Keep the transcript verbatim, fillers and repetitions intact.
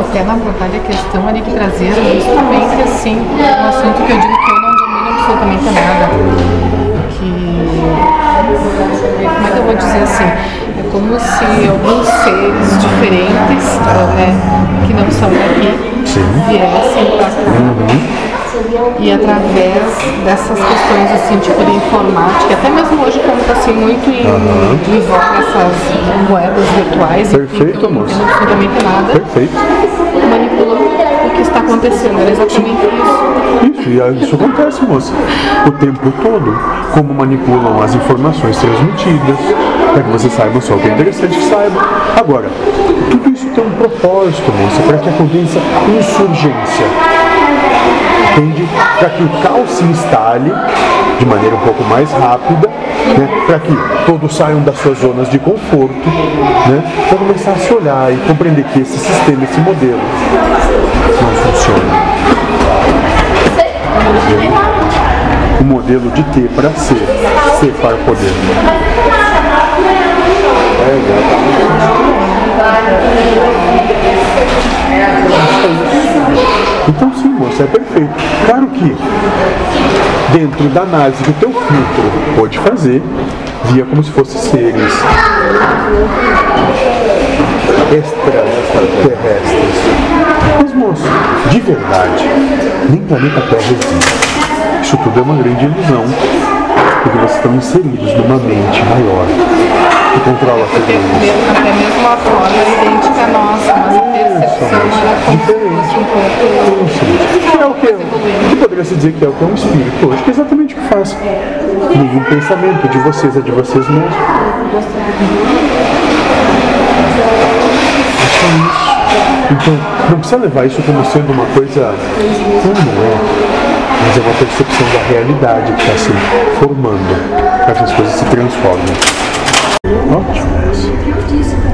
até na verdade a questão ali que trazeram justamente assim, um assunto que eu digo que eu não domino absolutamente nada. Que, como é que eu vou dizer assim? É como se alguns seres diferentes, né, que não são daqui, viessem para cá. E através dessas questões assim, tipo de informática, até mesmo hoje como está assim muito em, uhum. em voga essas moedas virtuais. Perfeito, moço. Não tem absolutamente nada. Perfeito. Manipula o que está acontecendo, era exatamente isso. Isso, isso acontece, moça, o tempo todo, como manipulam as informações transmitidas, para que você saiba só o que é interessante que saiba. Agora, tudo isso tem um propósito, moça, para que aconteça insurgência. Entende? Para que o caos se instale de maneira um pouco mais rápida, né? Para que todos saiam das suas zonas de conforto, né? Para começar a se olhar e compreender que esse sistema, esse modelo, não funciona. O modelo de ter para ser, ser para poder. Então sim, moça, é perfeito. Claro que dentro da análise que o teu filtro pode fazer, via como se fosse seres extraterrestres. Mas moça, de verdade, nem planeta Terra existe. Isso tudo é uma grande ilusão, porque vocês estão inseridos numa mente maior que controla tudo isso. Até mesmo a forma idêntica à nossa, mas a percepção era diferente um pouco. É o que, o que poderia se dizer que é o que é um espírito hoje, que é exatamente o que faz. Nenhum pensamento de vocês é de vocês mesmos. É só isso. Então, não precisa levar isso como sendo uma coisa. Não é. Mas é uma percepção da realidade que está se formando, para que as coisas se transformem. Ótimo.